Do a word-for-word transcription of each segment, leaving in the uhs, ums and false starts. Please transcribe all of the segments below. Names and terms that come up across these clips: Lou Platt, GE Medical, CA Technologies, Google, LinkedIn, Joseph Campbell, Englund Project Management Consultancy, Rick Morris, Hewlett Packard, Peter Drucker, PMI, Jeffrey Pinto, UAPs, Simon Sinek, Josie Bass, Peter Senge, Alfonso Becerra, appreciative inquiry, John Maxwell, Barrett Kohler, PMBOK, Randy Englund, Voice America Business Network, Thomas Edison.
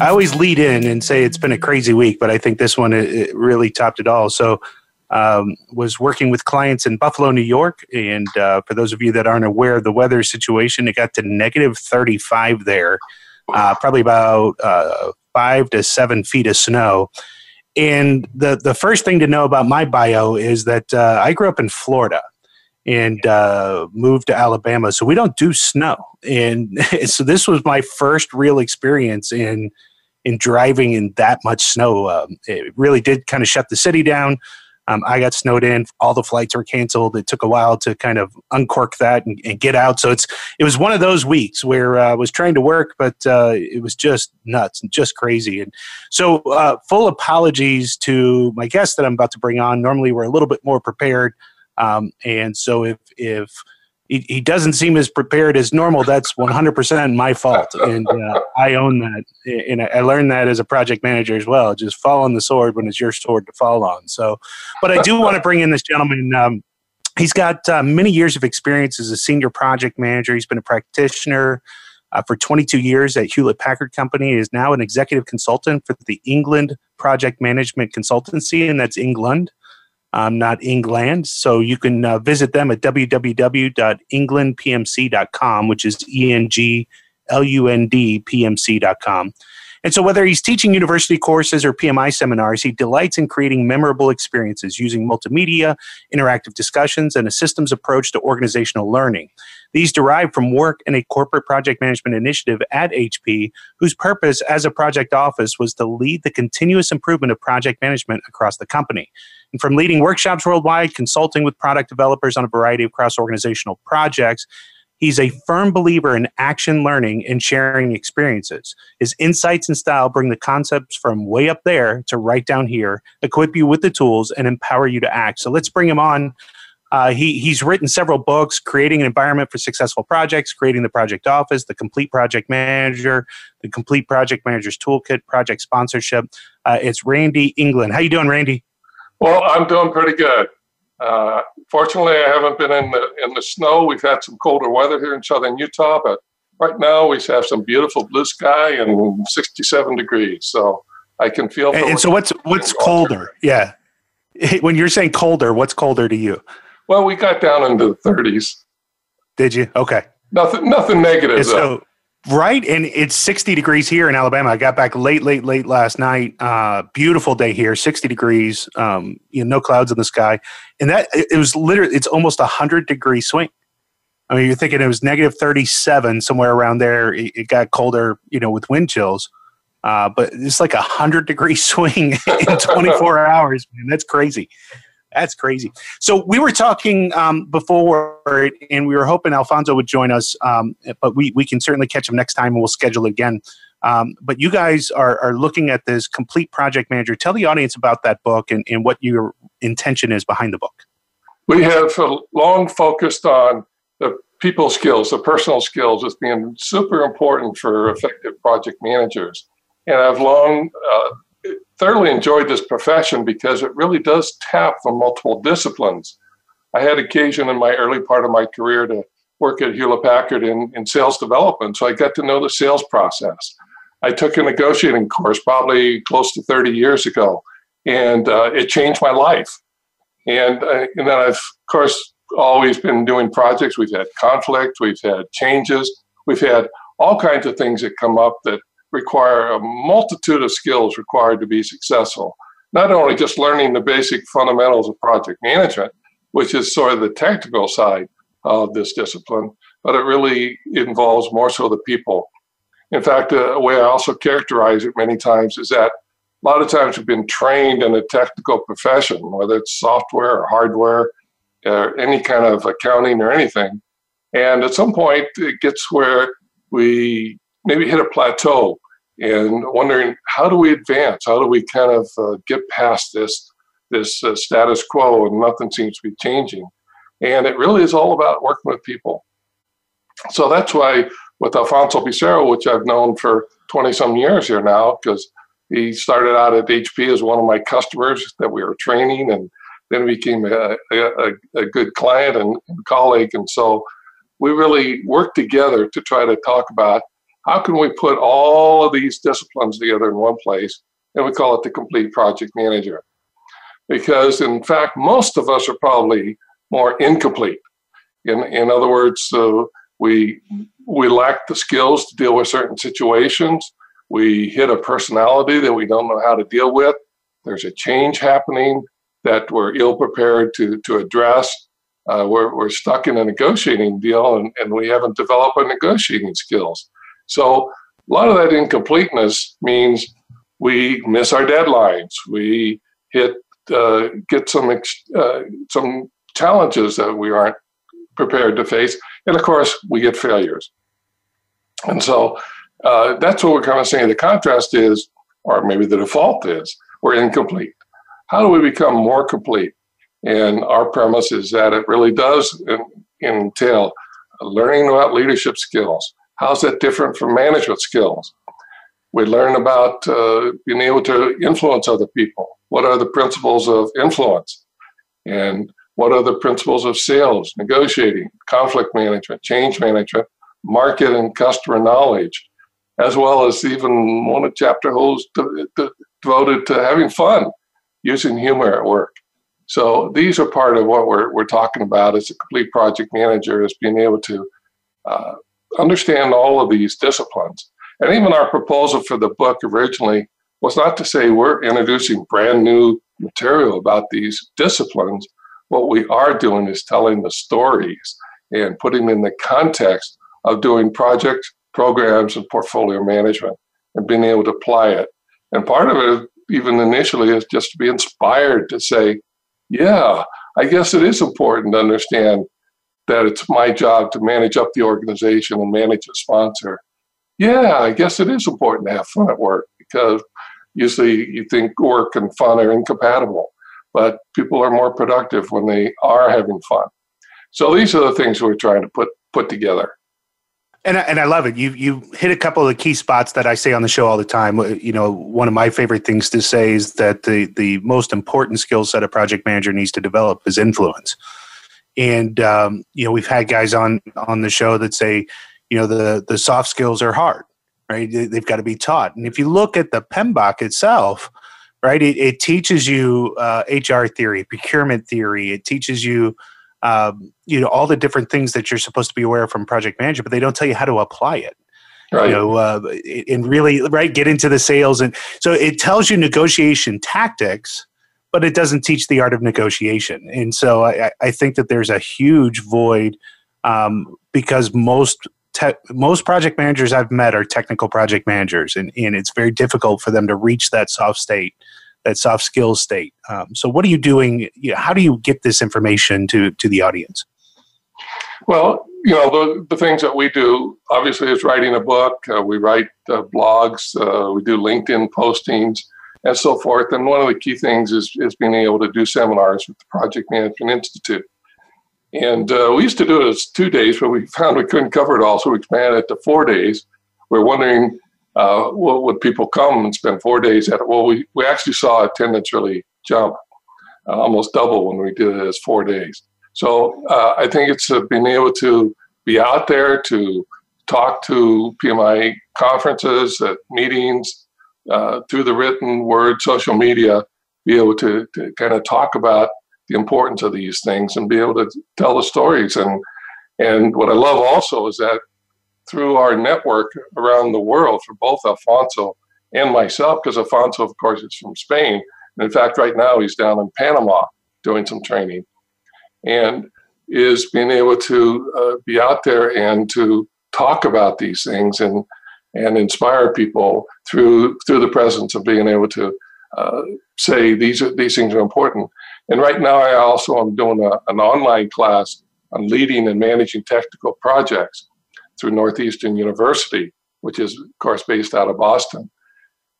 I always lead in and say it's been a crazy week, but I think this one it, it really topped it all. So, Um, was working with clients in Buffalo, New York. And uh, for those of you that aren't aware of the weather situation, it got to negative thirty-five there, uh, probably about uh, five to seven feet of snow. And the, the first thing to know about my bio is that uh, I grew up in Florida and uh, moved to Alabama. So we don't do snow. And so this was my first real experience in, in driving in that much snow. Um, it really did kind of shut the city down. Um, I got snowed in. All the flights were canceled. It took a while to kind of uncork that and, and get out. So it's it was one of those weeks where uh, I was trying to work, but uh, it was just nuts and just crazy. And so uh, full apologies to my guest that I'm about to bring on. Normally, we're a little bit more prepared. Um, and so if if he, he doesn't seem as prepared as normal, that's one hundred percent my fault. And uh, I own that. And I learned that as a project manager as well. Just fall on the sword when it's your sword to fall on. So, but I do want to bring in this gentleman. Um, he's got uh, many years of experience as a senior project manager. He's been a practitioner uh, for twenty-two years at Hewlett Packard Company. He is now an executive consultant for the Englund Project Management Consultancy, and that's Englund, um, not England. So you can uh, visit them at w w w dot england p m c dot com, which is E N G L U N D P M C dot com. And so whether he's teaching university courses or P M I seminars, he delights in creating memorable experiences using multimedia, interactive discussions, and a systems approach to organizational learning. These derive from work in a corporate project management initiative at H P, whose purpose as a project office was to lead the continuous improvement of project management across the company. And from leading workshops worldwide, consulting with product developers on a variety of cross-organizational projects, he's a firm believer in action learning and sharing experiences. His insights and style bring the concepts from way up there to right down here, equip you with the tools, and empower you to act. So let's bring him on. Uh, he, he's written several books, Creating an Environment for Successful Projects, Creating the Project Office, The Complete Project Manager, The Complete Project Manager's Toolkit, Project Sponsorship. Uh, it's Randy Englund. How you doing, Randy? Well, I'm doing pretty good. Uh, fortunately, I haven't been in the in the snow. We've had some colder weather here in southern Utah, but right now we have some beautiful blue sky and sixty-seven degrees. So I can feel. And, and so what's what's colder? Yeah. When you're saying colder, what's colder to you? Well, we got down into the thirties. Did you? Okay. Nothing nothing negative. So, right. And it's sixty degrees here in Alabama. I got back late, late, late last night. Uh, beautiful day here, sixty degrees, um, you know, no clouds in the sky. And that it was literally, it's almost a hundred degree swing. I mean, you're thinking it was negative thirty-seven, somewhere around there. It, it got colder, you know, with wind chills. Uh, but it's like a hundred degree swing in twenty-four hours. Man, that's crazy. That's crazy. So we were talking um, before, and we were hoping Alfonso would join us, um, but we, we can certainly catch him next time, and we'll schedule again. Um, but you guys are, are looking at this Complete Project Manager. Tell the audience about that book and, and what your intention is behind the book. We have long focused on the people skills, the personal skills as being super important for effective project managers. And I've long... Uh, thoroughly enjoyed this profession because it really does tap the multiple disciplines. I had occasion in my early part of my career to work at Hewlett Packard in, in sales development, so I got to know the sales process. I took a negotiating course probably close to thirty years ago, and uh, it changed my life. And, uh, and then I've, of course, always been doing projects. We've had conflict, we've had changes, we've had all kinds of things that come up that require a multitude of skills required to be successful. Not only just learning the basic fundamentals of project management, which is sort of the tactical side of this discipline, but it really involves more so the people. In fact, a way I also characterize it many times is that a lot of times we've been trained in a technical profession, whether it's software or hardware or any kind of accounting or anything. And at some point it gets where we maybe hit a plateau and wondering, how do we advance? How do we kind of uh, get past this, this uh, status quo, and nothing seems to be changing? And it really is all about working with people. So that's why with Alfonso Becerra, which I've known for twenty-some years here now, because he started out at H P as one of my customers that we were training, and then became a, a, a good client and colleague. And so we really worked together to try to talk about how can we put all of these disciplines together in one place, and we call it the Complete Project Manager. Because, in fact, most of us are probably more incomplete. In, in other words, uh, we, we lack the skills to deal with certain situations. We hit a personality that we don't know how to deal with. There's a change happening that we're ill-prepared to, to address. Uh, we're, we're stuck in a negotiating deal, and, and we haven't developed our negotiating skills. So a lot of that incompleteness means we miss our deadlines. We hit uh, get some ex- uh, some challenges that we aren't prepared to face, and of course we get failures. And so uh, that's what we're kind of saying. The contrast is, or maybe the default is, we're incomplete. How do we become more complete? And our premise is that it really does entail learning about leadership skills. How's that different from management skills? We learn about uh, being able to influence other people. What are the principles of influence? And what are the principles of sales, negotiating, conflict management, change management, market and customer knowledge, as well as even one of chapter holes de- de- devoted to having fun, using humor at work. So these are part of what we're we're talking about as a complete project manager, is being able to uh, understand all of these disciplines. And even our proposal for the book originally was not to say we're introducing brand new material about these disciplines. What we are doing is telling the stories and putting them in the context of doing projects, programs, and portfolio management, and being able to apply it. And part of it, even initially, is just to be inspired to say, yeah, I guess it is important to understand that it's my job to manage up the organization and manage a sponsor. Yeah, I guess it is important to have fun at work, because usually you think work and fun are incompatible, but people are more productive when they are having fun. So these are the things we're trying to put put together. And I, and I love it. You you hit a couple of the key spots that I say on the show all the time. You know, one of my favorite things to say is that the the most important skill set a project manager needs to develop is influence. And um, you know, we've had guys on on the show that say, you know, the the soft skills are hard, right? They've got to be taught. And if you look at the P M B O K itself, right, it, it teaches you uh, H R theory, procurement theory. It teaches you. Um, you know, all the different things that you're supposed to be aware of from project management, but they don't tell you how to apply it. Right. You know, uh, and really, right, get into the sales. And so it tells you negotiation tactics, but it doesn't teach the art of negotiation. And so I, I think that there's a huge void um, because most te- most project managers I've met are technical project managers, and, and it's very difficult for them to reach that soft state. That soft skills state. Um, so what are you doing? You know, how do you get this information to, to the audience? Well, you know, the, the things that we do, obviously, is writing a book. Uh, we write uh, blogs. Uh, we do LinkedIn postings and so forth. And one of the key things is, is being able to do seminars with the Project Management Institute. And uh, we used to do it as two days, but we found we couldn't cover it all. So we expanded it to four days. We're wondering, Uh, well, would people come and spend four days at it? Well, we, we actually saw attendance really jump, uh, almost double when we did it as four days. So uh, I think it's uh, being able to be out there, to talk to P M I conferences, at meetings, uh, through the written word, social media, be able to, to kind of talk about the importance of these things and be able to tell the stories. And, and what I love also is that through our network around the world for both Alfonso and myself, because Alfonso, of course, is from Spain. And in fact, right now he's down in Panama doing some training, and is being able to uh, be out there and to talk about these things and and inspire people through through the presence of being able to uh, say these are, these things are important. And right now I also am doing a, an online class on leading and managing technical projects through Northeastern University, which is, of course, based out of Boston.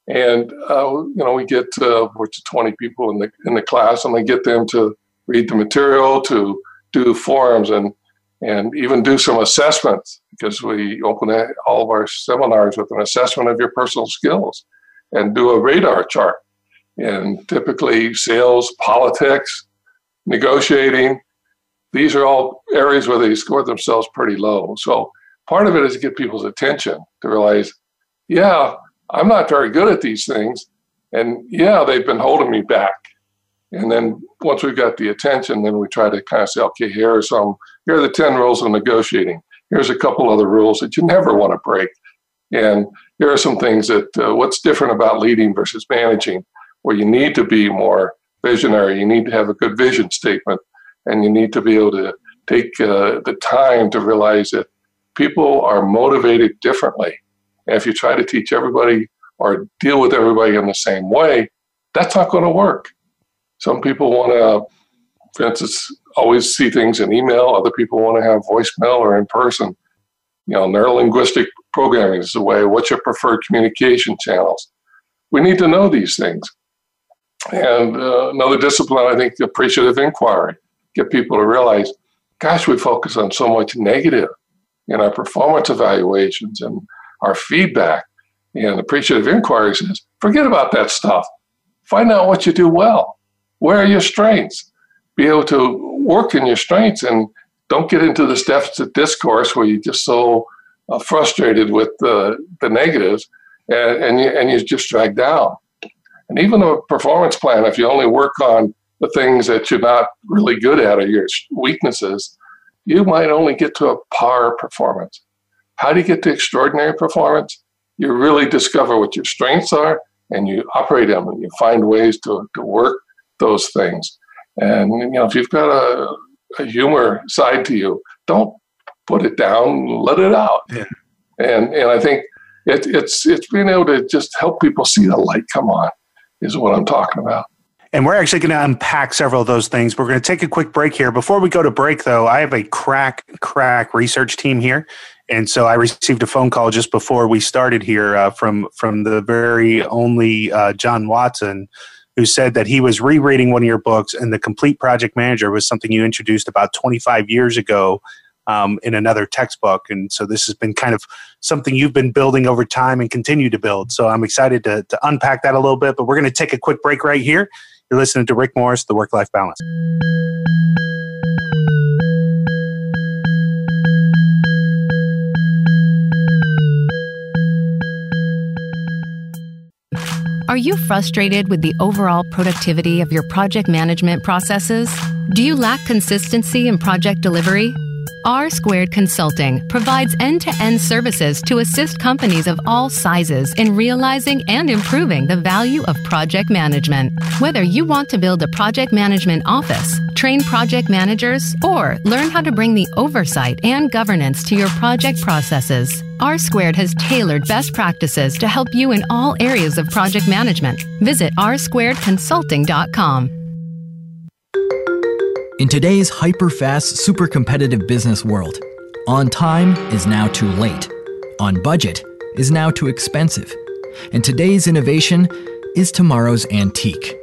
And, uh, you know, we get uh, twenty people in the in the class, and I get them to read the material, to do forums, and and even do some assessments, because we open all of our seminars with an assessment of your personal skills and do a radar chart. And typically sales, politics, negotiating, these are all areas where they score themselves pretty low. So part of it is to get people's attention, to realize, yeah, I'm not very good at these things, and yeah, they've been holding me back. And then once we've got the attention, then we try to kind of say, okay, here are some, here are the ten rules of negotiating. Here's a couple other rules that you never want to break. And here are some things that, uh, what's different about leading versus managing, where you need to be more visionary, you need to have a good vision statement, and you need to be able to take uh, the time to realize that people are motivated differently. And if you try to teach everybody or deal with everybody in the same way, that's not going to work. Some people want to, for instance, always see things in email. Other people want to have voicemail or in person. You know, neurolinguistic programming is the way. What's your preferred communication channels? We need to know these things. And uh, another discipline, I think, appreciative inquiry. Get people to realize, gosh, we focus on so much negative in our performance evaluations and our feedback. And appreciative inquiry says, forget about that stuff. Find out what you do well. Where are your strengths? Be able to work in your strengths, and don't get into this deficit discourse where you're just so uh, frustrated with uh, the negatives and, and, you, and you're just dragged down. And even a performance plan, if you only work on the things that you're not really good at or your weaknesses, you might only get to a par performance. How do you get to extraordinary performance? You really discover what your strengths are, and you operate them, and you find ways to, to work those things. And, you know, if you've got a, a humor side to you, don't put it down, let it out. Yeah. And and I think it, it's it's being able to just help people see the light come on is what I'm talking about. And we're actually going to unpack several of those things. We're going to take a quick break here. Before we go to break, though, I have a crack, crack research team here. And so I received a phone call just before we started here uh, from, from the very only uh, John Watson, who said that he was rereading one of your books, and The Complete Project Manager was something you introduced about twenty-five years ago um, in another textbook. And so this has been kind of something you've been building over time and continue to build. So I'm excited to, to unpack that a little bit, but we're going to take a quick break right here. You're listening to Rick Morris, The Work-Life Balance. Are you frustrated with the overall productivity of your project management processes? Do you lack consistency in project delivery? R-Squared Consulting provides end-to-end services to assist companies of all sizes in realizing and improving the value of project management. Whether you want to build a project management office, train project managers, or learn how to bring the oversight and governance to your project processes, R-Squared has tailored best practices to help you in all areas of project management. Visit r squared consulting dot com. In today's hyper-fast, super-competitive business world, on time is now too late. On budget is now too expensive. And today's innovation is tomorrow's antique,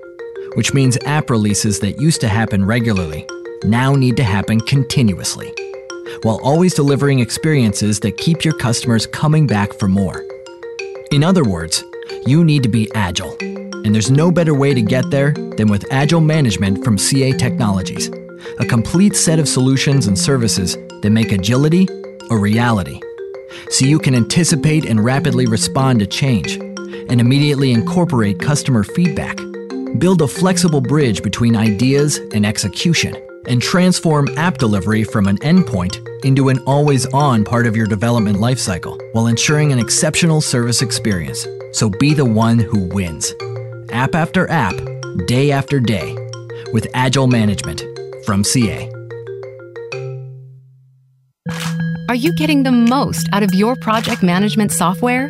which means app releases that used to happen regularly now need to happen continuously, while always delivering experiences that keep your customers coming back for more. In other words, you need to be agile, and there's no better way to get there than with Agile Management from C A Technologies. A complete set of solutions and services that make agility a reality, so you can anticipate and rapidly respond to change, and immediately incorporate customer feedback, build a flexible bridge between ideas and execution, and transform app delivery from an endpoint into an always-on part of your development lifecycle, while ensuring an exceptional service experience. So be the one who wins. App after app, day after day, with Agile Management from C A. Are you getting the most out of your project management software?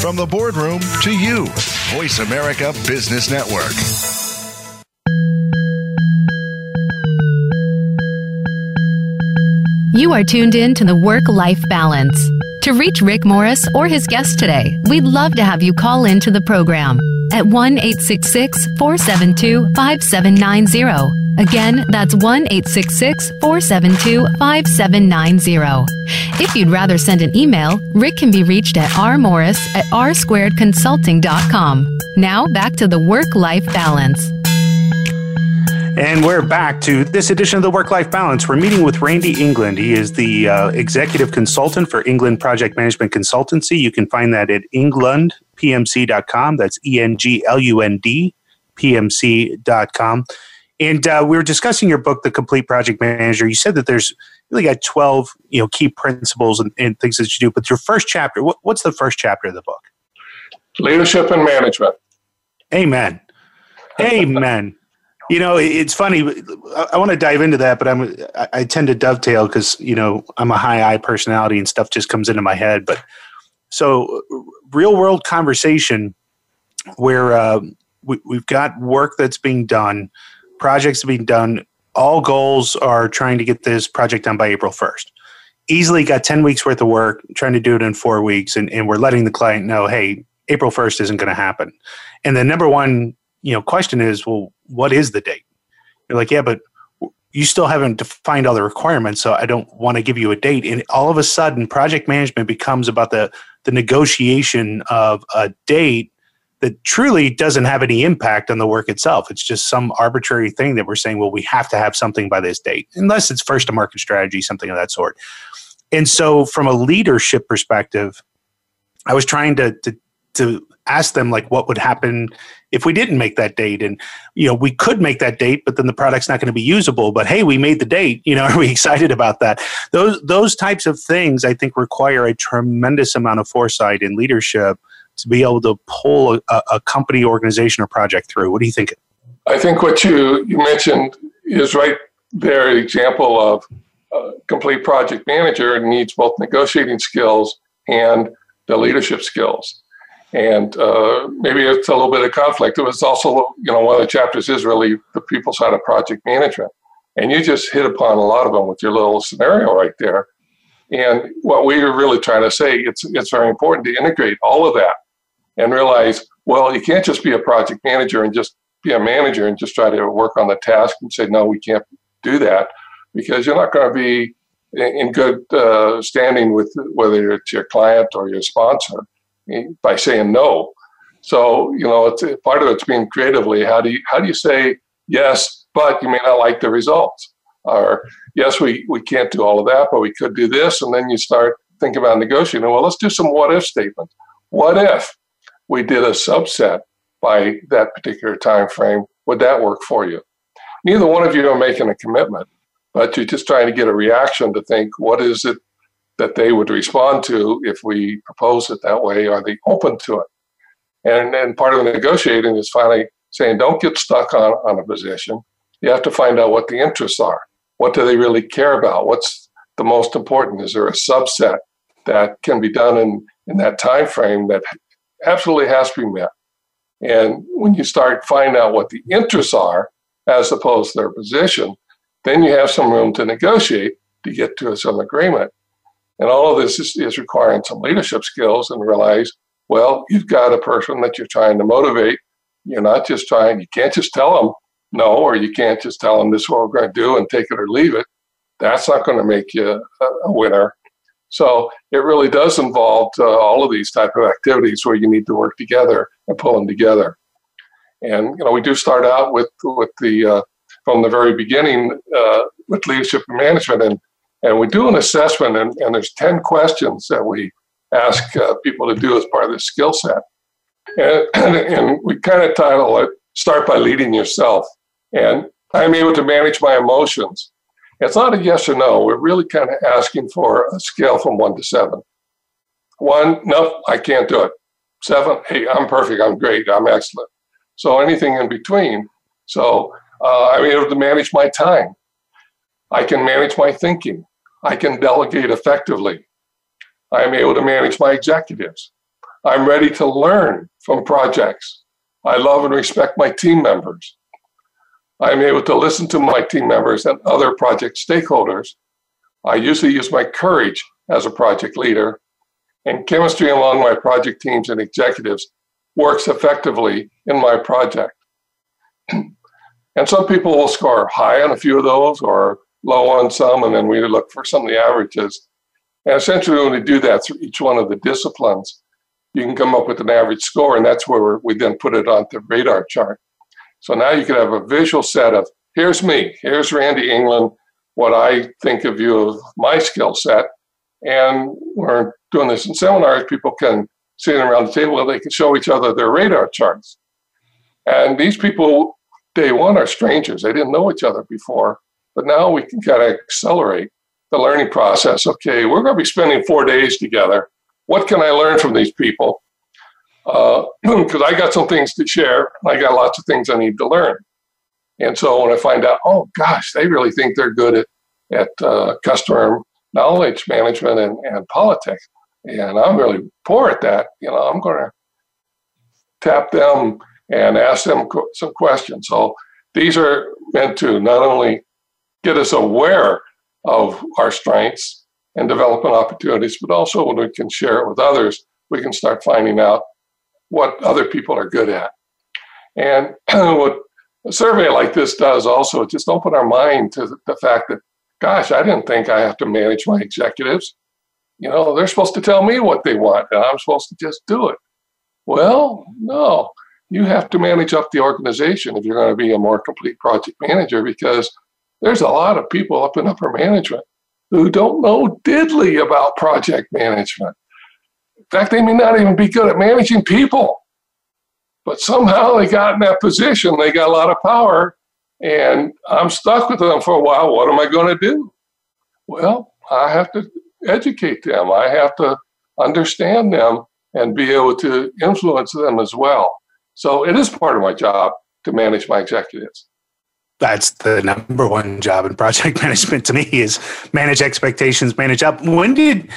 From the boardroom to you, Voice America Business Network. You are tuned in to the Work-Life Balance. To reach Rick Morris or his guest today, we'd love to have you call into the program at one eight six six, four seven two, five seven nine zero. Again, that's one eight six six, four seven two, five seven nine zero. If you'd rather send an email, Rick can be reached at r morris at r squared consulting dot com. Now back to the Work-Life Balance. And we're back to this edition of the Work-Life Balance. We're meeting with Randy Englund. He is the uh, executive consultant for Englund Project Management Consultancy. You can find that at englund p m c dot com. That's E N G L U N D, P M C dot com. And uh, we were discussing your book, The Complete Project Manager. You said that there's really got twelve, you know, key principles and, and things that you do. But your first chapter, what, what's the first chapter of the book? Leadership and management. Amen. Amen. You know, it's funny. I, I want to dive into that, but I'm I, I tend to dovetail because, you know, I'm a high I personality and stuff just comes into my head. But so real world conversation where uh, we, we've got work that's being done. Projects being done. All goals are trying to get this project done by April first. Easily got ten weeks worth of work, trying to do it in four weeks. And, and we're letting the client know, hey, April first isn't going to happen. And the number one, you know, question is, well, what is the date? You're like, yeah, but you still haven't defined all the requirements. So I don't want to give you a date. And all of a sudden, project management becomes about the, the negotiation of a date that truly doesn't have any impact on the work itself. It's just some arbitrary thing that we're saying, well, we have to have something by this date, unless it's first to market strategy, something of that sort. And so from a leadership perspective, I was trying to to, to ask them, like, what would happen if we didn't make that date? And, you know, we could make that date, but then the product's not going to be usable. But, hey, we made the date. You know, are we excited about that? Those those types of things, I think, require a tremendous amount of foresight in leadership to be able to pull a, a company, organization, or project through. What do you think? I think what you, you mentioned is right there, an example of a complete project manager needs both negotiating skills and the leadership skills. And uh, maybe it's a little bit of conflict. It was also, you know, one of the chapters is really the people side of project management. And you just hit upon a lot of them with your little scenario right there. And what we were really trying to say, it's it's very important to integrate all of that. And realize, well, you can't just be a project manager and just be a manager and just try to work on the task and say, no, we can't do that, because you're not going to be in good uh, standing with whether it's your client or your sponsor by saying no. So, you know, it's part of it's being creatively. How do you how do you say yes, but you may not like the results? Or yes, we, we can't do all of that, but we could do this. And then you start thinking about negotiating. Well, let's do some what if statements. What if we did a subset by that particular time frame? Would that work for you? Neither one of you are making a commitment, but you're just trying to get a reaction to think, what is it that they would respond to if we propose it that way? Are they open to it? And then part of the negotiating is finally saying, don't get stuck on, on a position. You have to find out what the interests are. What do they really care about? What's the most important? Is there a subset that can be done in, in that time frame that absolutely has to be met? And when you start finding out what the interests are, as opposed to their position, then you have some room to negotiate to get to some agreement. And all of this is, is requiring some leadership skills and realize, well, you've got a person that you're trying to motivate. You're not just trying, you can't just tell them no, or you can't just tell them this is what we're going to do and take it or leave it. That's not going to make you a, a winner. So it really does involve uh, all of these type of activities where you need to work together and pull them together. And, you know, we do start out with with the uh, from the very beginning uh, with leadership and management. And, and we do an assessment, and, and there's ten questions that we ask uh, people to do as part of the skill set. And, and we kind of title it, Start by Leading Yourself. And I'm able to manage my emotions. It's not a yes or no. We're really kind of asking for a scale from one to seven. One, no, I can't do it. Seven, hey, I'm perfect. I'm great. I'm excellent. So anything in between. So uh, I'm able to manage my time. I can manage my thinking. I can delegate effectively. I'm able to manage my executives. I'm ready to learn from projects. I love and respect my team members. I'm able to listen to my team members and other project stakeholders. I usually use my courage as a project leader, and chemistry among my project teams and executives works effectively in my project. And some people will score high on a few of those or low on some, and then we look for some of the averages. And essentially when we do that through each one of the disciplines, you can come up with an average score, and that's where we then put it on the radar chart. So now you can have a visual set of, here's me, here's Randy Englund, what I think of you of my skill set. And we're doing this in seminars, people can sit around the table and they can show each other their radar charts. And these people, day one, are strangers. They didn't know each other before, but now we can kind of accelerate the learning process. Okay, we're going to be spending four days together. What can I learn from these people? Because uh, I got some things to share, and I got lots of things I need to learn. And so when I find out, oh gosh, they really think they're good at, at uh, customer knowledge management and, and politics, and I'm really poor at that, you know, I'm going to tap them and ask them co- some questions. So these are meant to not only get us aware of our strengths and development opportunities, but also when we can share it with others, we can start finding out what other people are good at. And what a survey like this does also, just open our mind to the fact that, gosh, I didn't think I have to manage my executives. You know, they're supposed to tell me what they want, and I'm supposed to just do it. Well, no, you have to manage up the organization if you're going to be a more complete project manager, because there's a lot of people up in upper management who don't know diddly about project management. In fact, they may not even be good at managing people, but somehow they got in that position. They got a lot of power, and I'm stuck with them for a while. What am I going to do? Well, I have to educate them. I have to understand them and be able to influence them as well. So it is part of my job to manage my executives. That's the number one job in project management to me, is manage expectations, manage up. When did,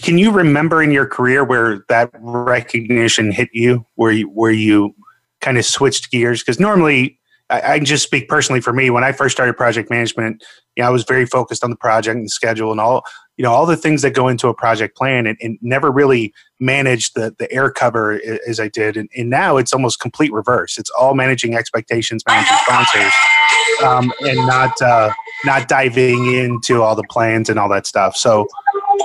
can you remember in your career where that recognition hit you, where you, where you kind of switched gears? Because normally, I, I just speak personally for me, when I first started project management, you know, I was very focused on the project and the schedule and all, you know, all the things that go into a project plan, and, and never really managed the, the air cover as I did. And, and now it's almost complete reverse. It's all managing expectations, managing sponsors. Um, and not uh, not diving into all the plans and all that stuff. So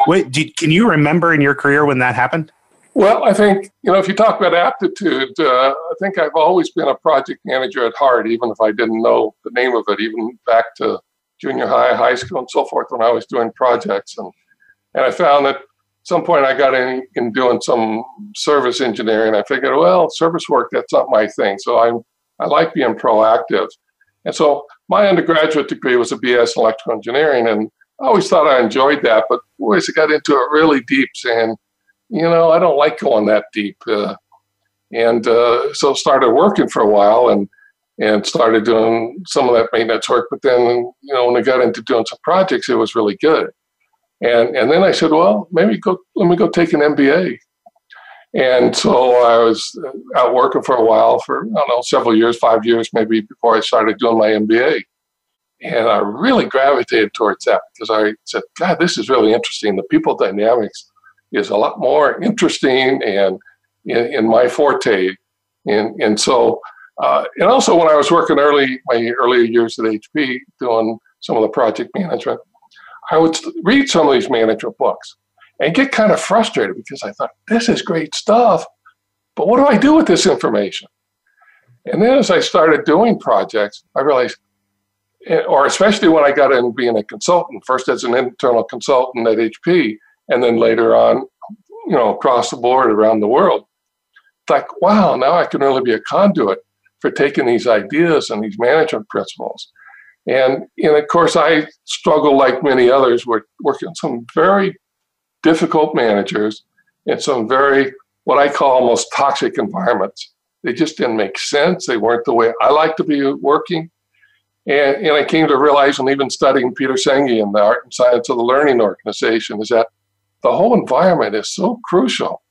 wait, do, can you remember in your career when that happened? Well, I think, you know, if you talk about aptitude, uh, I think I've always been a project manager at heart, even if I didn't know the name of it, even back to junior high, high school, and so forth when I was doing projects. And, and I found that at some point I got in, in doing some service engineering. I figured, well, service work, that's not my thing. So I'm, I like being proactive. And so my undergraduate degree was a B S in electrical engineering, and I always thought I enjoyed that, but always I got into it really deep, saying, you know, I don't like going that deep. Uh, and uh, so started working for a while and and started doing some of that maintenance work. But then, you know, when I got into doing some projects, it was really good. And and then I said, well, maybe go let me go take an M B A. And so I was out working for a while for, I don't know, several years, five years maybe, before I started doing my M B A. And I really gravitated towards that because I said, God, this is really interesting. The people dynamics is a lot more interesting and in, in my forte. And, and so, uh, and also when I was working early, my earlier years at H P doing some of the project management, I would read some of these management books. And get kind of frustrated because I thought, this is great stuff, but what do I do with this information? And then as I started doing projects, I realized, or especially when I got in being a consultant, first as an internal consultant at H P, and then later on you know, across the board around the world. It's like, wow, now I can really be a conduit for taking these ideas and these management principles. And, and of course, I struggle like many others with working with some very difficult managers in some very, what I call almost toxic environments. They just didn't make sense. They weren't the way I like to be working. And, and I came to realize, and even studying Peter Senge and the Art and Science of the Learning Organization, is that the whole environment is so crucial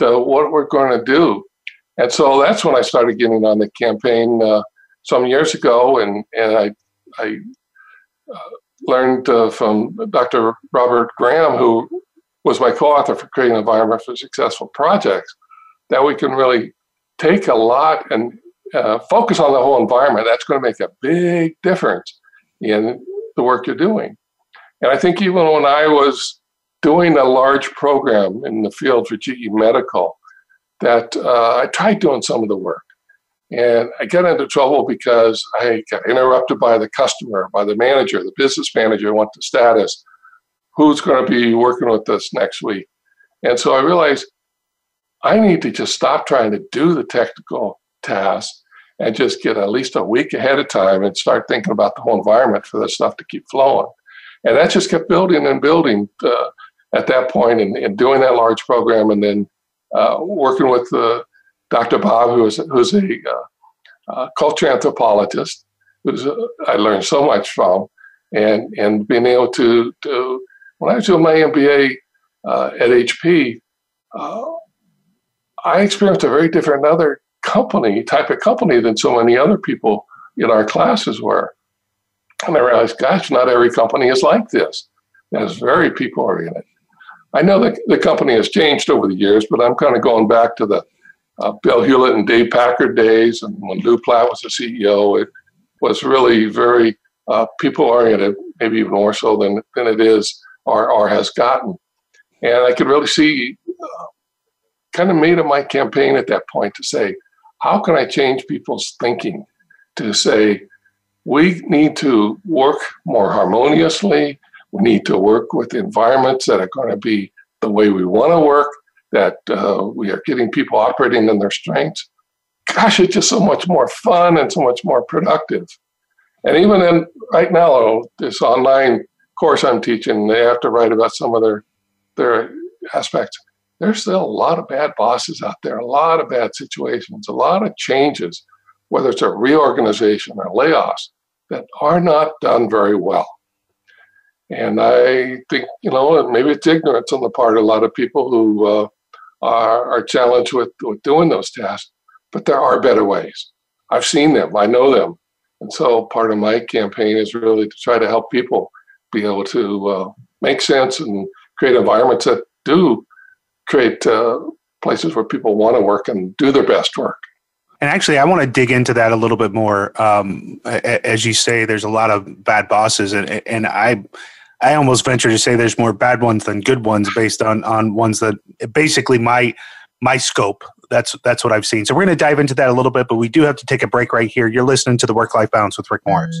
to what we're going to do. And so that's when I started getting on the campaign uh, some years ago, and, and I I uh, learned uh, from Doctor Robert Graham, who was my co-author for Creating an Environment for Successful Projects, that we can really take a lot and uh, focus on the whole environment. That's going to make a big difference in the work you're doing. And I think even when I was doing a large program in the field for G E Medical, that uh, I tried doing some of the work. And I got into trouble because I got interrupted by the customer, by the manager, the business manager, went to status. Who's going to be working with us next week? And so I realized I need to just stop trying to do the technical task and just get at least a week ahead of time and start thinking about the whole environment for this stuff to keep flowing. And that just kept building and building uh, at that point, and, and doing that large program, and then uh, working with the Doctor Bob, who is, who's a uh, uh, culture anthropologist, who's uh, I learned so much from, and, and being able to, to, when I was doing my M B A uh, at H P, uh, I experienced a very different other company, type of company than so many other people in our classes were. And I realized, gosh, not every company is like this. It's very people-oriented. I know that the company has changed over the years, but I'm kind of going back to the Uh, Bill Hewlett and Dave Packard days, and when Lou Platt was the C E O, it was really very uh, people-oriented, maybe even more so than, than it is or, or has gotten. And I could really see, uh, kind of made up my campaign at that point to say, how can I change people's thinking to say, we need to work more harmoniously, we need to work with environments that are going to be the way we want to work, that uh, we are getting people operating in their strengths. Gosh, it's just so much more fun and so much more productive. And even in, right now, this online course I'm teaching, they have to write about some of their, their aspects. There's still a lot of bad bosses out there, a lot of bad situations, a lot of changes, whether it's a reorganization or layoffs, that are not done very well. And I think, you know, maybe it's ignorance on the part of a lot of people who uh, are challenged with, with doing those tasks, but there are better ways. I've seen them, I know them. And so part of my campaign is really to try to help people be able to uh, make sense and create environments that do create uh, places where people want to work and do their best work. And actually, I want to dig into that a little bit more. Um, as you say, there's a lot of bad bosses, and, and I I almost venture to say there's more bad ones than good ones based on on ones that basically my my scope. That's that's what I've seen. So we're going to dive into that a little bit, but we do have to take a break right here. You're listening to The Work-Life Balance with Rick Morris.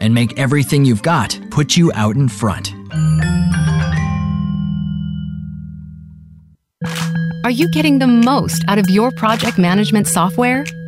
and make everything you've got put you out in front? Are you getting the most out of your project management software?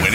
When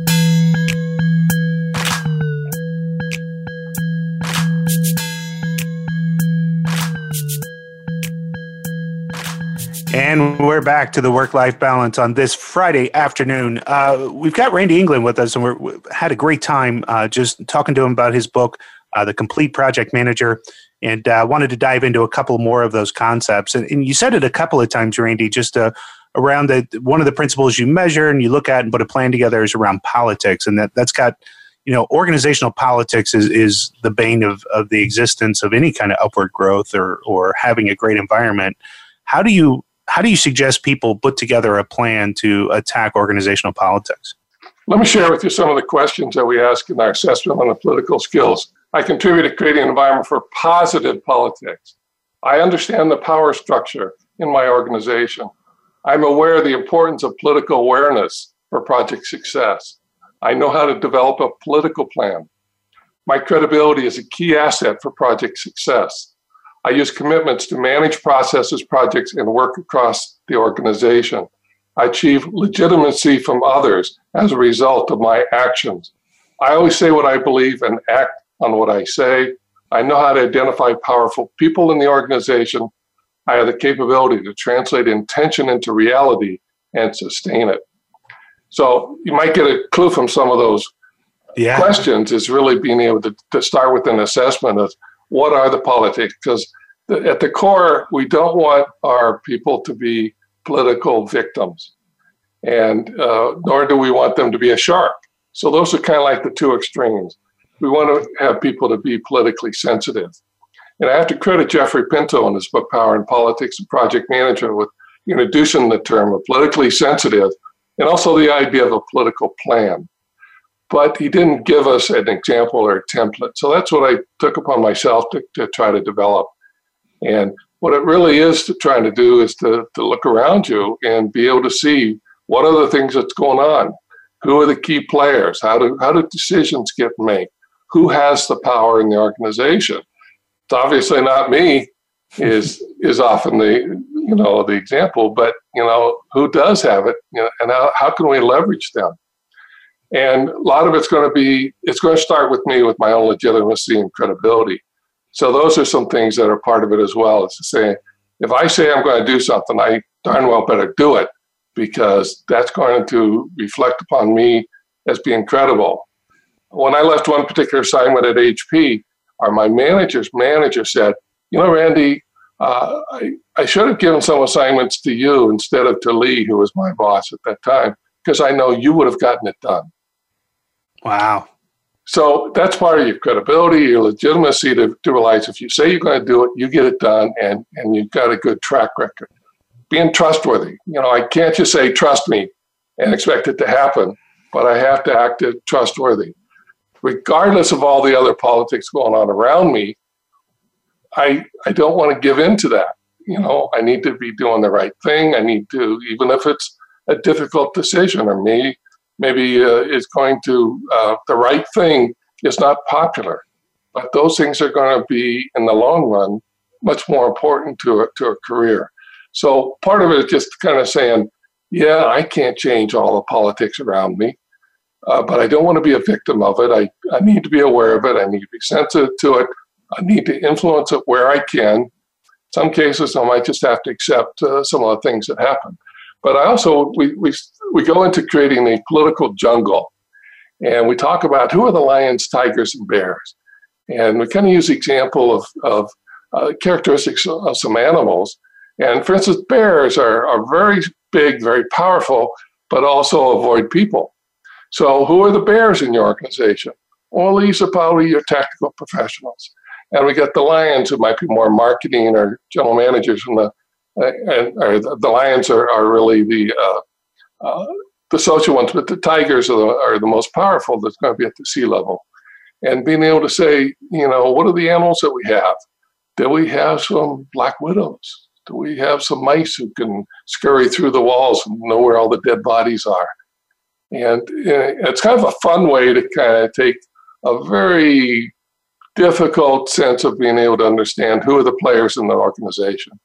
And we're back to the Work-Life Balance on this Friday afternoon. Uh, we've got Randy Englund with us, and we're, we had a great time uh, just talking to him about his book, uh, The Complete Project Manager, and I uh, wanted to dive into a couple more of those concepts. And, and you said it a couple of times, Randy, just uh, around the, one of the principles you measure and you look at and put a plan together is around politics, and that, that's got, you know, organizational politics is, is the bane of, of the existence of any kind of upward growth or or having a great environment. How do you How do you suggest people put together a plan to attack organizational politics? Let me share with you some of the questions that we ask in our assessment on the political skills. I contribute to creating an environment for positive politics. I understand the power structure in my organization. I'm aware of the importance of political awareness for project success. I know how to develop a political plan. My credibility is a key asset for project success. I use commitments to manage processes, projects, and work across the organization. I achieve legitimacy from others as a result of my actions. I always say what I believe and act on what I say. I know how to identify powerful people in the organization. I have the capability to translate intention into reality and sustain it. So you might get a clue from some of those yeah. questions is really being able to, to start with an assessment of what are the politics? Because th- at the core, we don't want our people to be political victims, and uh, nor do we want them to be a shark. So those are kind of like the two extremes. We want to have people to be politically sensitive. And I have to credit Jeffrey Pinto in his book, Power in Politics and Project Management, with introducing the term of politically sensitive and also the idea of a political plan. But he didn't give us an example or a template. So that's what I took upon myself to, to try to develop. And what it really is to trying to do is to, to look around you and be able to see what are the things that's going on. Who are the key players? How do how do decisions get made? Who has the power in the organization? It's obviously not me is is often the you know the example, but you know, who does have it? You know, and how, how can we leverage them? And a lot of it's going to be, it's going to start with me with my own legitimacy and credibility. So those are some things that are part of it as well. It's to say, if I say I'm going to do something, I darn well better do it, because that's going to reflect upon me as being credible. When I left one particular assignment at H P, or my manager's manager said, you know, Randy, uh, I, I should have given some assignments to you instead of to Lee, who was my boss at that time, because I know you would have gotten it done. Wow. So that's part of your credibility, your legitimacy to, to realize if you say you're going to do it, you get it done, and, and you've got a good track record. Being trustworthy. You know, I can't just say, trust me. and expect it to happen, but I have to act trustworthy. Regardless of all the other politics going on around me, I, I don't want to give in to that. You know, I need to be doing the right thing. I need to, even if it's a difficult decision, or me, maybe uh, it's going to, uh, the right thing is not popular. But those things are going to be, in the long run, much more important to a, to a career. So part of it is just kind of saying, yeah, I can't change all the politics around me, uh, but I don't want to be a victim of it. I, I need to be aware of it. I need to be sensitive to it. I need to influence it where I can. Some cases, I might just have to accept uh, some of the things that happen. But I also, we, we, we go into creating a political jungle, and we talk about who are the lions, tigers, and bears. And we kind of use the example of, of uh, characteristics of some animals. And for instance, bears are, are very big, very powerful, but also avoid people. So who are the bears in your organization? Well, these are probably your technical professionals. And we got the lions, who might be more marketing or general managers from the, uh, and, or the, the lions are, are really the uh, uh, the social ones, but the tigers are the, are the most powerful. That's going to be at the sea level. And being able to say, you know, what are the animals that we have? Do we have some black widows? Do we have some mice who can scurry through the walls and know where all the dead bodies are? And it's kind of a fun way to kind of take a very difficult sense of being able to understand who are the players in the organization.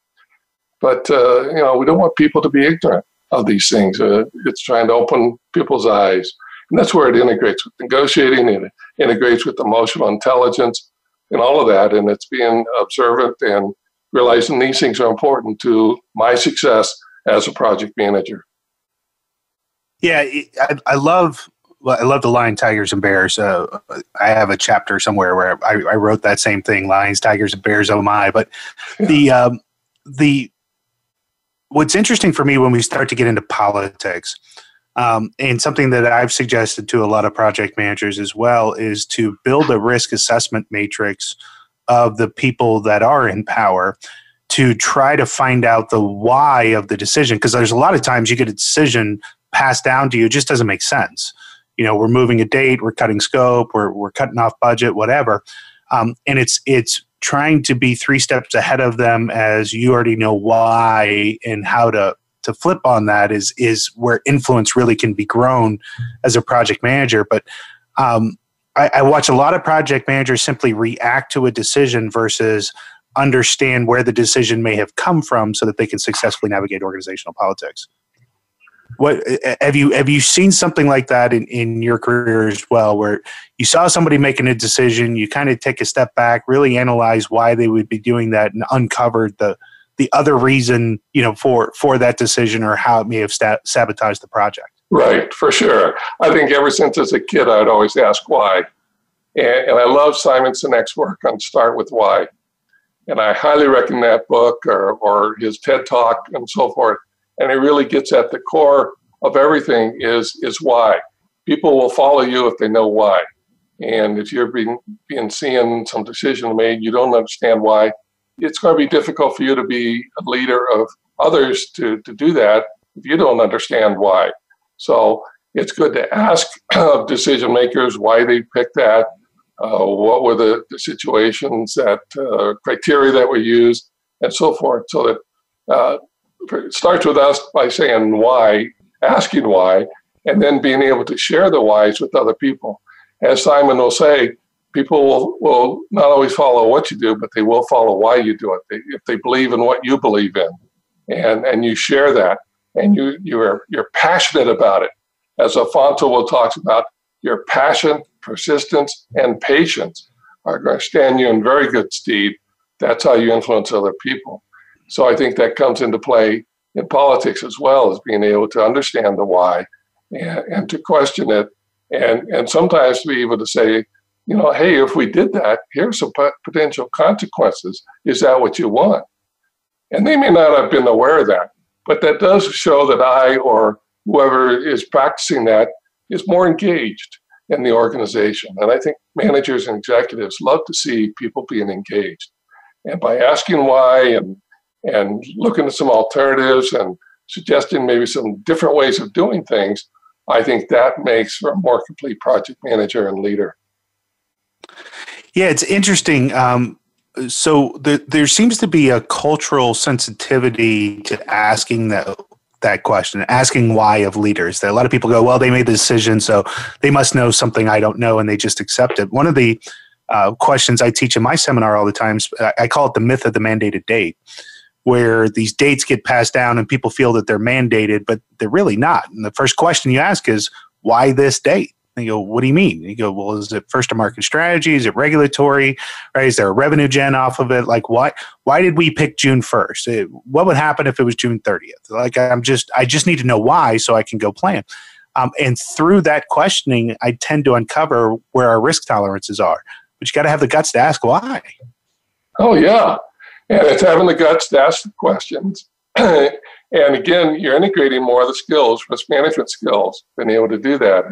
But, uh, you know, we don't want people to be ignorant of these things. Uh, it's trying to open people's eyes. And that's where it integrates with negotiating, it integrates with emotional intelligence and all of that. And it's being observant and realizing these things are important to my success as a project manager. Yeah, I, I love... I love the lion, tigers, and bears. Uh, I have a chapter somewhere where I, I wrote that same thing: lions, tigers, and bears. Oh my! But yeah. the um, the what's interesting for me when we start to get into politics, um, and something that I've suggested to a lot of project managers as well, is to build a risk assessment matrix of the people that are in power to try to find out the why of the decision. Because there's a lot of times you get a decision passed down to you, it just doesn't make sense. You know, we're moving a date, we're cutting scope, we're we're cutting off budget, whatever. Um, and it's it's trying to be three steps ahead of them, as you already know why, and how to to flip on that is is where influence really can be grown as a project manager. But um, I, I watch a lot of project managers simply react to a decision versus understand where the decision may have come from, so that they can successfully navigate organizational politics. What have you have you seen something like that in, in your career as well, where you saw somebody making a decision, you kind of take a step back, really analyze why they would be doing that, and uncovered the the other reason, you know, for for that decision, or how it may have stat- sabotaged the project? Right, for sure. I think ever since as a kid, I'd always ask why, and, and I love Simon Sinek's work on Start with Why, and I highly recommend that book or or his TED Talk and so forth. And it really gets at the core of everything is is why. People will follow you if they know why. And if you're being, being seeing some decision made, you don't understand why, it's going to be difficult for you to be a leader of others to, to do that if you don't understand why. So it's good to ask decision makers why they picked that, uh, what were the, the situations, that uh, criteria that were used, and so forth, so that... Uh, It starts with us by saying why, asking why, and then being able to share the whys with other people. As Simon will say, people will, will not always follow what you do, but they will follow why you do it. They, if they believe in what you believe in, and, and you share that, and you, you're, you're passionate about it. As Alfonso will talk about, your passion, persistence, and patience are going to stand you in very good stead. That's how you influence other people. So I think that comes into play in politics as well, as being able to understand the why and, and to question it. And, and sometimes to be able to say, you know, hey, if we did that, here's some p- potential consequences. Is that what you want? And they may not have been aware of that, but that does show that I or whoever is practicing that is more engaged in the organization. And I think managers and executives love to see people being engaged. And by asking why and and looking at some alternatives and suggesting maybe some different ways of doing things, I think that makes for a more complete project manager and leader. Yeah, it's interesting. Um, so the, there seems to be a cultural sensitivity to asking that that question, asking why of leaders. That a lot of people go, well, they made the decision, so they must know something I don't know, and they just accept it. One of the uh, questions I teach in my seminar all the time, I call it the myth of the mandated date, where these dates get passed down and people feel that they're mandated, but they're really not. And the first question you ask is, why this date? And you go, what do you mean? And you go, well, is it first to market strategy? Is it regulatory? Right? Is there a revenue gen off of it? Like, why why did we pick June first? It, what would happen if it was June thirtieth? Like, I'm just, I just need to know why so I can go plan. Um, and through that questioning, I tend to uncover where our risk tolerances are. But you got to have the guts to ask why. Oh, yeah. And it's having the guts to ask the questions. And again, you're integrating more of the skills, risk management skills, being able to do that.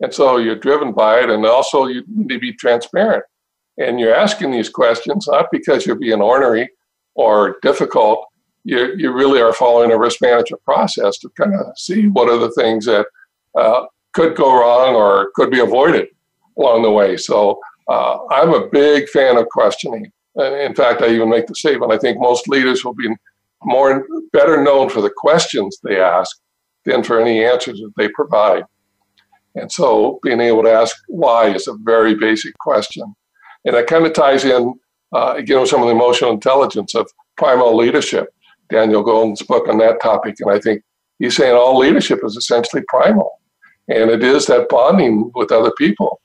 And so you're driven by it. And also you need to be transparent. And you're asking these questions, not because you're being ornery or difficult. You you really are following a risk management process to kind of see what are the things that uh, could go wrong or could be avoided along the way. So uh, I'm a big fan of questioning. In fact, I even make the statement, I think most leaders will be more better known for the questions they ask than for any answers that they provide. And so being able to ask why is a very basic question. And that kind of ties in, uh, again, with some of the emotional intelligence of primal leadership. Daniel Goleman's book on that topic, and I think he's saying all leadership is essentially primal. And it is that bonding with other people.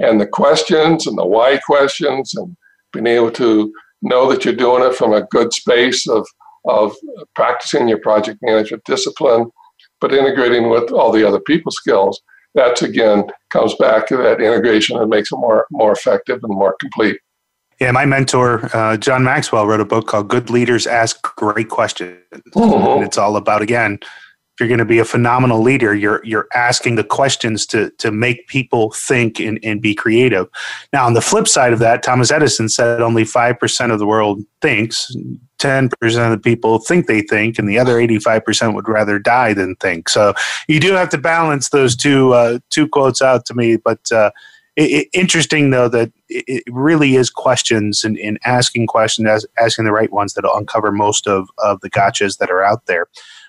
And the questions and the why questions and being able to know that you're doing it from a good space of of practicing your project management discipline, but integrating with all the other people skills. That's, again, comes back to that integration and makes it more, more effective and more complete. Yeah, my mentor, uh, John Maxwell, wrote a book called Good Leaders Ask Great Questions. Mm-hmm. And it's all about, again, if you're going to be a phenomenal leader, you're you're asking the questions to to make people think and, and be creative. Now, on the flip side of that, Thomas Edison said only five percent of the world thinks, ten percent of the people think they think, and the other eighty-five percent would rather die than think. So you do have to balance those two, uh, two quotes out to me. But uh, it, it, interesting, though, that it, it really is questions and, and asking questions, as, asking the right ones that will uncover most of, of the gotchas that are out there.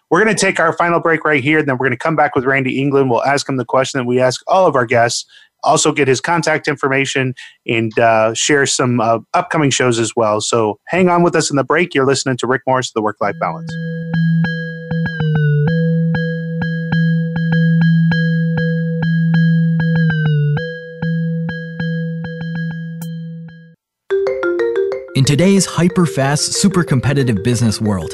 We're going to take our final break right here, and then we're going to come back with Randy Englund. We'll ask him the question that we ask all of our guests, also get his contact information, and uh, share some uh, upcoming shows as well. So hang on with us in the break. You're listening to Rick Morris, The Work-Life Balance. In today's hyper-fast, super-competitive business world,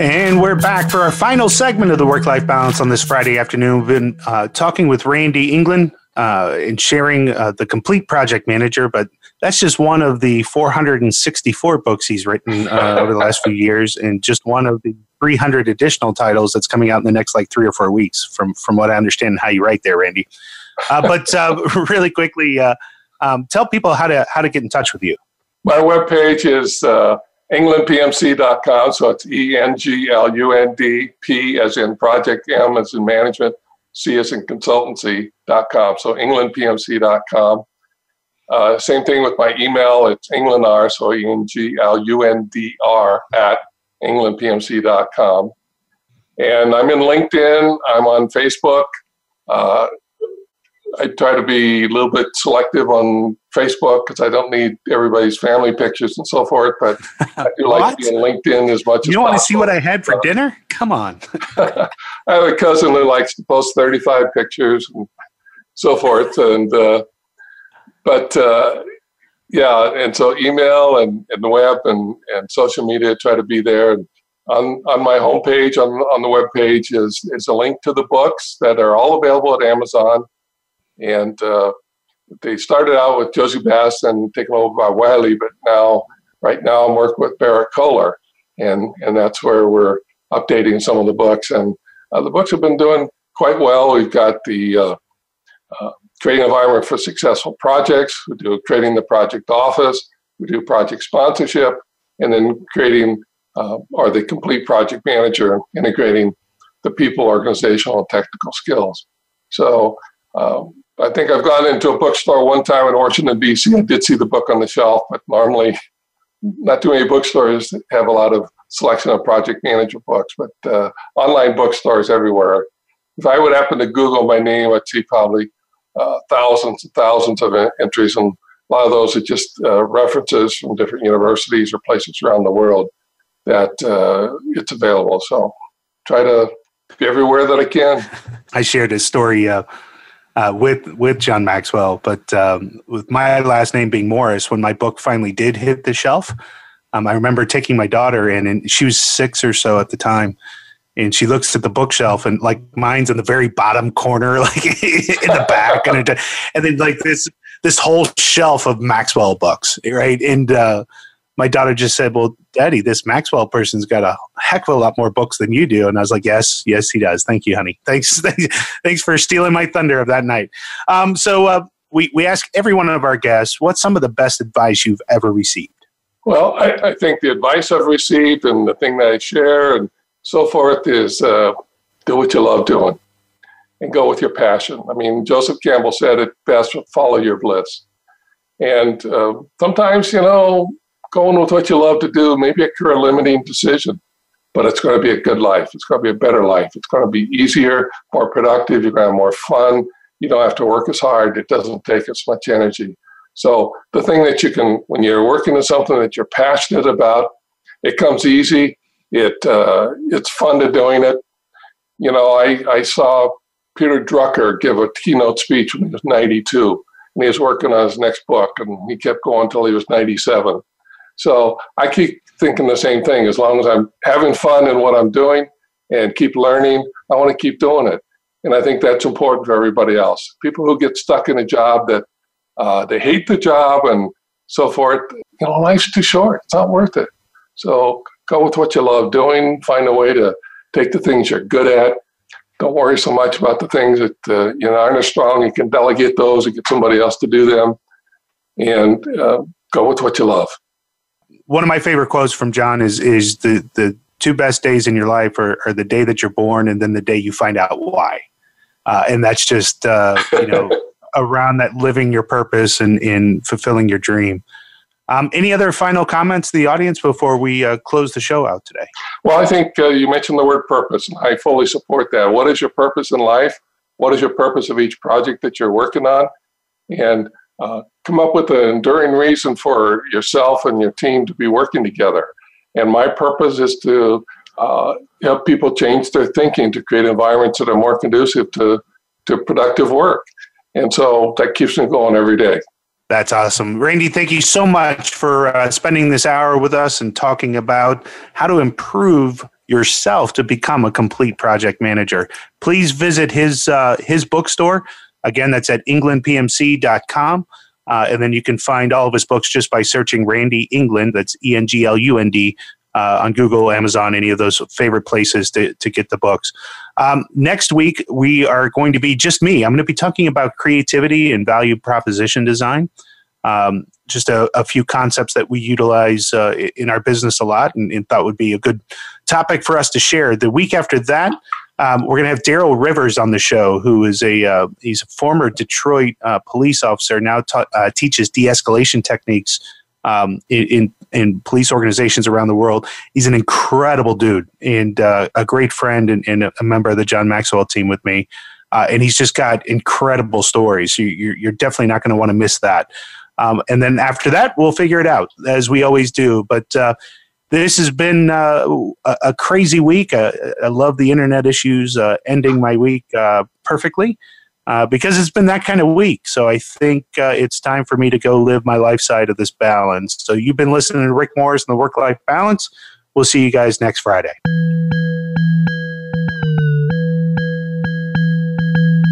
And we're back for our final segment of the Work-Life Balance on this Friday afternoon. We've been uh, talking with Randy Englund uh, and sharing uh, The Complete Project Manager, but that's just one of the four hundred sixty-four books he's written uh, over the last few years, and just one of the three hundred additional titles that's coming out in the next like three or four weeks, from, from what I understand how you write there, Randy. Uh, but uh, really quickly, uh, um, tell people how to how to get in touch with you. My webpage is... Uh Englund P M C dot com, so it's E N G L U N D, P as in project, M as in management, C as in consultancy dot com, so Englund P M C dot com. Uh, same thing with my email, it's EnglundR, so E N G L U N D R at Englund P M C dot com. And I'm in LinkedIn, I'm on Facebook. Uh, I try to be a little bit selective on Facebook because I don't need everybody's family pictures and so forth, but I do like to be on LinkedIn as much as possible. You don't want to see what I had for dinner? Come on. I have a cousin who likes to post thirty-five pictures and so forth. And uh, But, uh, yeah, and so email and, and the web and, and social media, try to be there. And on, on my homepage, on, on the webpage, is, is a link to the books that are all available at Amazon. And uh, they started out with Josie Bass and taken over by Wiley, but now, right now, I'm working with Barrett Kohler, and, and that's where we're updating some of the books. And uh, the books have been doing quite well. We've got the uh, uh, Creating an Environment for Successful Projects. We do Creating the Project Office. We do Project Sponsorship, and then creating uh, or the Complete Project Manager, integrating the people, organizational, and technical skills. So. Um, I think I've gone into a bookstore one time in Washington, D C. I did see the book on the shelf, but normally not too many bookstores have a lot of selection of project manager books, but uh, online bookstores everywhere. If I would happen to Google my name, I'd see probably uh, thousands and thousands of entries, and a lot of those are just uh, references from different universities or places around the world that uh, it's available. So try to be everywhere that I can. I shared a story uh Uh, with with John Maxwell, but um, with my last name being Morris, when my book finally did hit the shelf, um, I remember taking my daughter in, and she was six or so at the time, and she looks at the bookshelf, and like mine's in the very bottom corner, like in the back, and it, and then like this this whole shelf of Maxwell books, right? And uh, my daughter just said, "Well, Daddy, this Maxwell person's got a heck of a lot more books than you do." And I was like, yes, yes, he does. Thank you, honey. Thanks thanks, thanks for stealing my thunder of that night. Um, so uh, we, we ask every one of our guests, what's some of the best advice you've ever received? Well, I, I think the advice I've received and the thing that I share and so forth is uh, do what you love doing and go with your passion. I mean, Joseph Campbell said it best, follow your bliss. And uh, sometimes, you know, going with what you love to do, maybe a career-limiting decision, but it's going to be a good life. It's going to be a better life. It's going to be easier, more productive. You're going to have more fun. You don't have to work as hard. It doesn't take as much energy. So the thing that you can, when you're working on something that you're passionate about, it comes easy. It uh, it's fun to doing it. You know, I, I saw Peter Drucker give a keynote speech when he was ninety-two, and he was working on his next book, and he kept going until he was ninety-seven. So I keep thinking the same thing. As long as I'm having fun in what I'm doing and keep learning, I want to keep doing it. And I think that's important for everybody else. People who get stuck in a job that Uh, they hate the job and so forth. You know, life's too short. It's not worth it. So go with what you love doing. Find a way to take the things you're good at. Don't worry so much about the things that uh, you know aren't as strong. You can delegate those and get somebody else to do them. And uh, go with what you love. One of my favorite quotes from John is is the the two best days in your life are, are the day that you're born and then the day you find out why. Uh, and that's just uh, you know around that living your purpose and in fulfilling your dream. Um, any other final comments to the audience before we uh, close the show out today? Well, I think uh, you mentioned the word purpose, and I fully support that. What is your purpose in life? What is your purpose of each project that you're working on? And uh, come up with an enduring reason for yourself and your team to be working together. And my purpose is to uh, help people change their thinking to create environments that are more conducive to, to productive work. And so that keeps me going every day. That's awesome. Randy, thank you so much for uh, spending this hour with us and talking about how to improve yourself to become a complete project manager. Please visit his uh, his bookstore. Again, that's at Englund P M C dot com. Uh, and then you can find all of his books just by searching Randy Englund, that's E N G L U N D, uh, on Google, Amazon, any of those favorite places to, to get the books. Um, next week, we are going to be just me. I'm going to be talking about creativity and value proposition design, um, just a, a few concepts that we utilize uh, in our business a lot and, and thought would be a good topic for us to share. The week after that, um, we're going to have Daryl Rivers on the show, who is a uh, he's a former Detroit uh, police officer, now ta- uh, teaches de-escalation techniques um, in, in in police organizations around the world. He's an incredible dude and uh, a great friend and, and a member of the John Maxwell team with me. Uh, and he's just got incredible stories. You, you're, you're definitely not going to want to miss that. Um, and then after that, we'll figure it out as we always do. But uh, this has been uh, a, a crazy week. Uh, I love the internet issues uh, ending my week uh, perfectly uh, because it's been that kind of week. So I think uh, it's time for me to go live my life side of this balance. So you've been listening to Rick Morris and the Work-Life Balance. We'll see you guys next Friday.